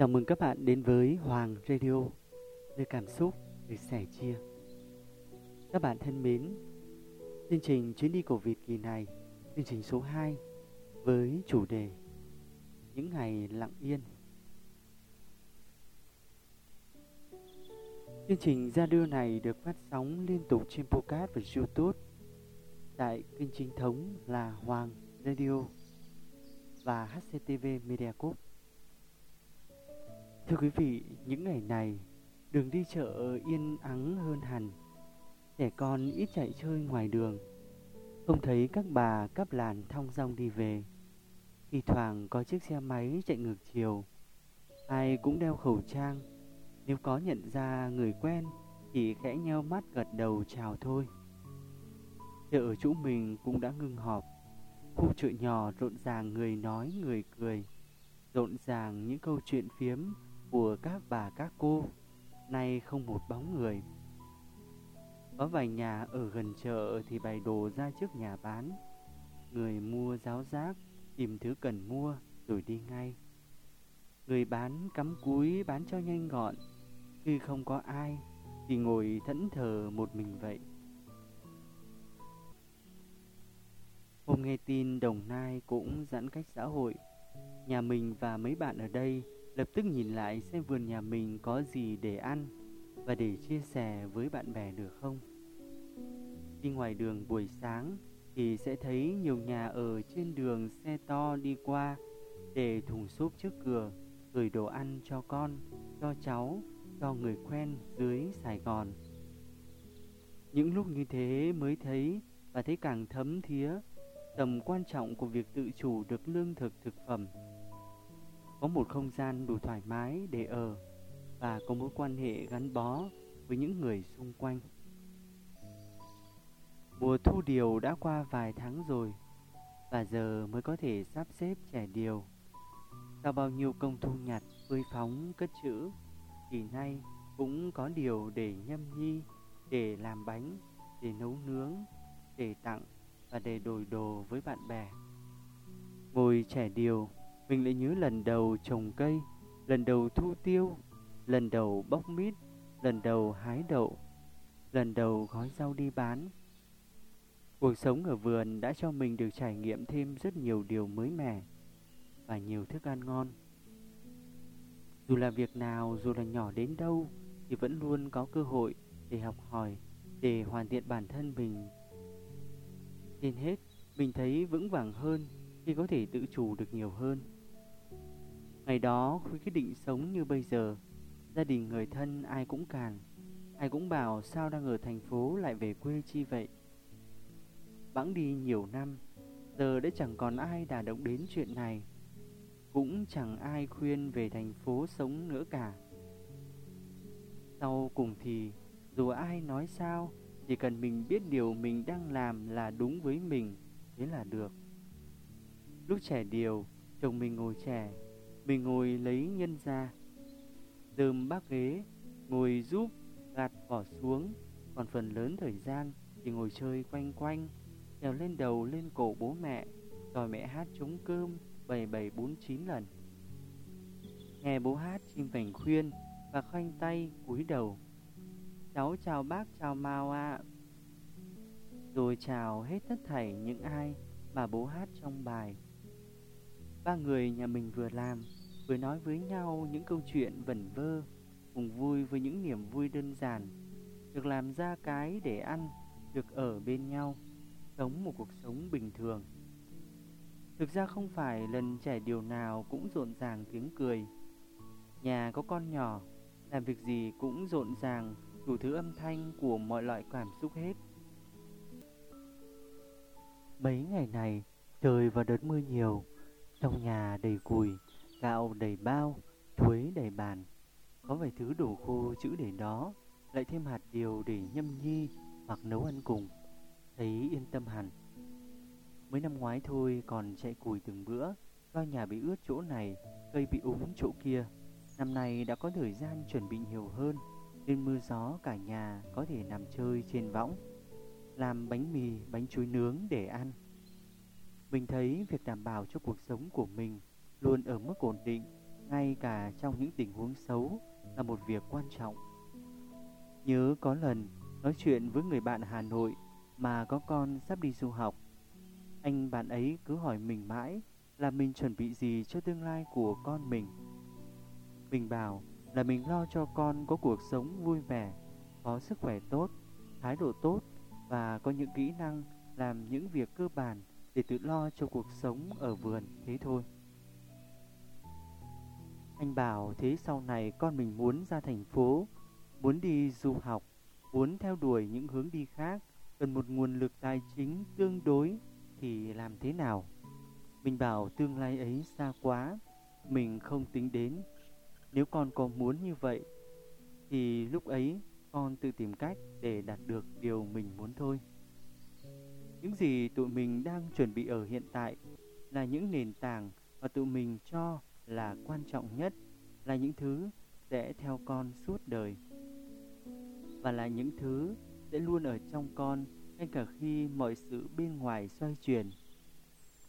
Chào mừng các bạn đến với Hoàng Radio, nơi cảm xúc được sẻ chia. Các bạn thân mến, chương trình Chuyến đi của Việt kỳ này, chương trình số 2 với chủ đề Những ngày lặng yên. Chương trình radio này được phát sóng liên tục trên podcast và YouTube tại kênh chính thống là Hoàng Radio và HCTV Media Group. Thưa quý vị, những ngày này, đường đi chợ yên ắng hơn hẳn. Trẻ con ít chạy chơi ngoài đường, không thấy các bà cắp làn thong dong đi về. Thì thoảng có chiếc xe máy chạy ngược chiều, ai cũng đeo khẩu trang. Nếu có nhận ra người quen, chỉ khẽ nheo mắt gật đầu chào thôi. Chợ ở chỗ mình cũng đã ngưng họp. Khu chợ nhỏ rộn ràng người nói người cười, rộn ràng những câu chuyện phiếm của các bà các cô. Nay không một bóng người. Có vài nhà ở gần chợ thì bày đồ ra trước nhà bán. Người mua ráo rác tìm thứ cần mua rồi đi ngay. Người bán cắm cúi bán cho nhanh gọn. Khi không có ai thì ngồi thẫn thờ một mình vậy. Hôm nghe tin Đồng Nai cũng giãn cách xã hội, nhà mình và mấy bạn ở đây lập tức nhìn lại xem vườn nhà mình có gì để ăn và để chia sẻ với bạn bè được không. Đi ngoài đường buổi sáng thì sẽ thấy nhiều nhà ở trên đường xe to đi qua, để thùng xốp trước cửa, gửi đồ ăn cho con, cho cháu, cho người quen dưới Sài Gòn. Những lúc như thế mới thấy và thấy càng thấm thía tầm quan trọng của việc tự chủ được lương thực thực phẩm. Có một không gian đủ thoải mái để ở và có mối quan hệ gắn bó với những người xung quanh. Mùa thu điều đã qua vài tháng rồi và giờ mới có thể sắp xếp chẻ điều. Sau bao nhiêu công thu nhặt, phơi phóng, cất trữ thì nay cũng có điều để nhâm nhi, để làm bánh, để nấu nướng, để tặng và để đổi đồ với bạn bè. Ngồi chẻ điều, mình lại nhớ lần đầu trồng cây, lần đầu thu tiêu, lần đầu bóc mít, lần đầu hái đậu, lần đầu gói rau đi bán. Cuộc sống ở vườn đã cho mình được trải nghiệm thêm rất nhiều điều mới mẻ và nhiều thức ăn ngon. Dù là việc nào, dù là nhỏ đến đâu thì vẫn luôn có cơ hội để học hỏi, để hoàn thiện bản thân mình. Trên hết, mình thấy vững vàng hơn khi có thể tự chủ được nhiều hơn. Ngày đó, khi quyết định sống như bây giờ, gia đình người thân ai cũng càn, ai cũng bảo sao đang ở thành phố lại về quê chi vậy. Bẵng đi nhiều năm, giờ đã chẳng còn ai đả động đến chuyện này, cũng chẳng ai khuyên về thành phố sống nữa cả. Sau cùng thì, dù ai nói sao, chỉ cần mình biết điều mình đang làm là đúng với mình, thế là được. Lúc trẻ điều, chồng mình ngồi chẻ, mình ngồi lấy nhân ra, dơm bác ghế, ngồi giúp, gạt vỏ xuống. Còn phần lớn thời gian thì ngồi chơi quanh quanh, trèo lên đầu lên cổ bố mẹ, đòi mẹ hát trống cơm 7749 lần. Nghe bố hát chim vành khuyên và khoanh tay cúi đầu, cháu chào bác chào mau ạ à. Rồi chào hết tất thảy những ai mà bố hát trong bài. Ba người nhà mình vừa làm vừa nói với nhau những câu chuyện vẩn vơ, cùng vui với những niềm vui đơn giản, được làm ra cái để ăn, được ở bên nhau, sống một cuộc sống bình thường. Thực ra không phải lần trẻ điều nào cũng rộn ràng tiếng cười. Nhà có con nhỏ, làm việc gì cũng rộn ràng, đủ thứ âm thanh của mọi loại cảm xúc hết. Mấy ngày này trời vào đợt mưa nhiều, trong nhà đầy củi, gạo đầy bao, chuối đầy bàn. Có vài thứ đồ khô chữ để đó, lại thêm hạt điều để nhâm nhi hoặc nấu ăn cùng, thấy yên tâm hẳn. Mới năm ngoái thôi còn chạy củi từng bữa, lo nhà bị ướt chỗ này, cây bị úng chỗ kia. Năm nay đã có thời gian chuẩn bị nhiều hơn, nên mưa gió cả nhà có thể nằm chơi trên võng, làm bánh mì, bánh chuối nướng để ăn. Mình thấy việc đảm bảo cho cuộc sống của mình luôn ở mức ổn định ngay cả trong những tình huống xấu là một việc quan trọng. Nhớ có lần nói chuyện với người bạn Hà Nội mà có con sắp đi du học. Anh bạn ấy cứ hỏi mình mãi là mình chuẩn bị gì cho tương lai của con mình. Mình bảo là mình lo cho con có cuộc sống vui vẻ, có sức khỏe tốt, thái độ tốt và có những kỹ năng làm những việc cơ bản để tự lo cho cuộc sống ở vườn, thế thôi. Anh bảo thế sau này con mình muốn ra thành phố, muốn đi du học, muốn theo đuổi những hướng đi khác, cần một nguồn lực tài chính tương đối thì làm thế nào? Mình bảo tương lai ấy xa quá, mình không tính đến. Nếu con có muốn như vậy thì lúc ấy con tự tìm cách để đạt được điều mình muốn thôi. Những gì tụi mình đang chuẩn bị ở hiện tại là những nền tảng mà tụi mình cho là quan trọng nhất, là những thứ sẽ theo con suốt đời và là những thứ sẽ luôn ở trong con ngay cả khi mọi sự bên ngoài xoay chuyển.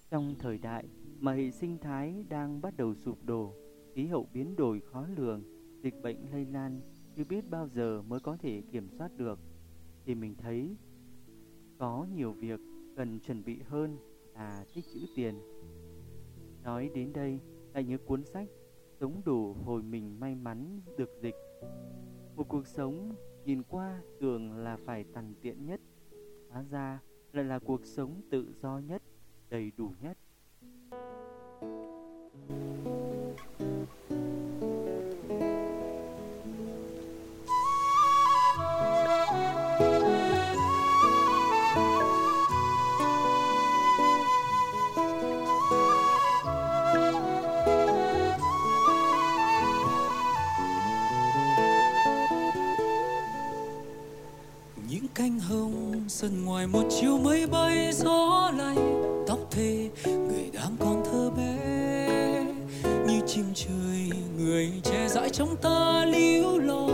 Trong thời đại mà hệ sinh thái đang bắt đầu sụp đổ, khí hậu biến đổi khó lường, dịch bệnh lây lan chưa biết bao giờ mới có thể kiểm soát được, thì mình thấy có nhiều việc cần chuẩn bị hơn là tích trữ tiền. Nói đến đây lại nhớ cuốn sách Sống Đủ Hồi Mình May Mắn Được Dịch. Một cuộc sống nhìn qua tưởng là phải tằn tiện nhất, hóa ra lại là cuộc sống tự do nhất, đầy đủ nhất. Cánh hồng sân ngoài một chiều mây bay gió lay tóc thê người đang còn thơ bé như chim trời, người che dãi trong ta líu lo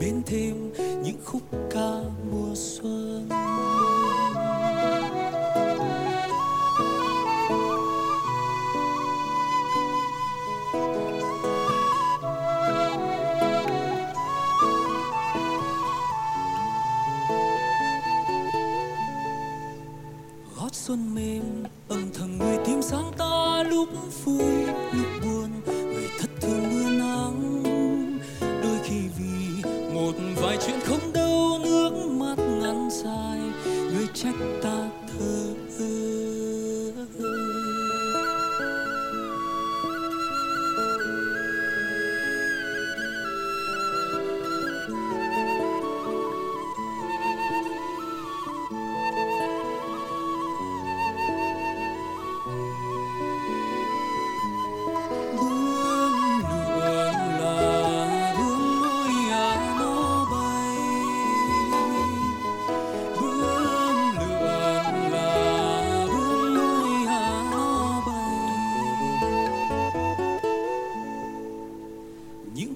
bên thêm những khúc ca mùa xuân. Xuân mềm âm thầm người tím sáng ta lúc vui lúc buồn, người thất thường mưa nắng, đôi khi vì một vài chuyện không đâu nước mắt ngắn dài người trách ta thơ ơ.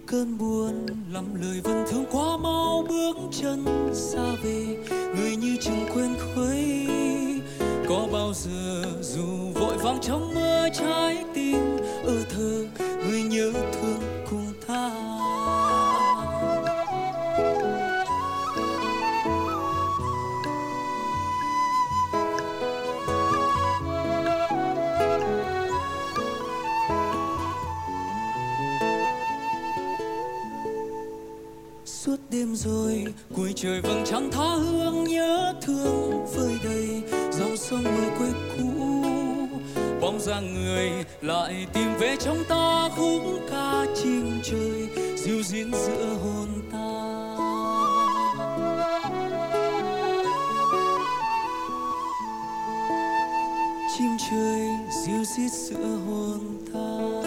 Cơn buồn lắm lời vẫn thương quá mau bước chân xa về, người như chừng quên khuấy. Có bao giờ dù vội vàng trong mơ trái tim ở thơ người nhớ thương cùng ta. Suốt đêm rồi cuối trời vầng trăng tha hương nhớ thương vơi đầy dòng sông mơ quê cũ, bóng dáng người lại tìm về trong ta khúc ca chim trời dịu duyên giữa hồn ta. Chim trời dịu dít giữa hồn ta.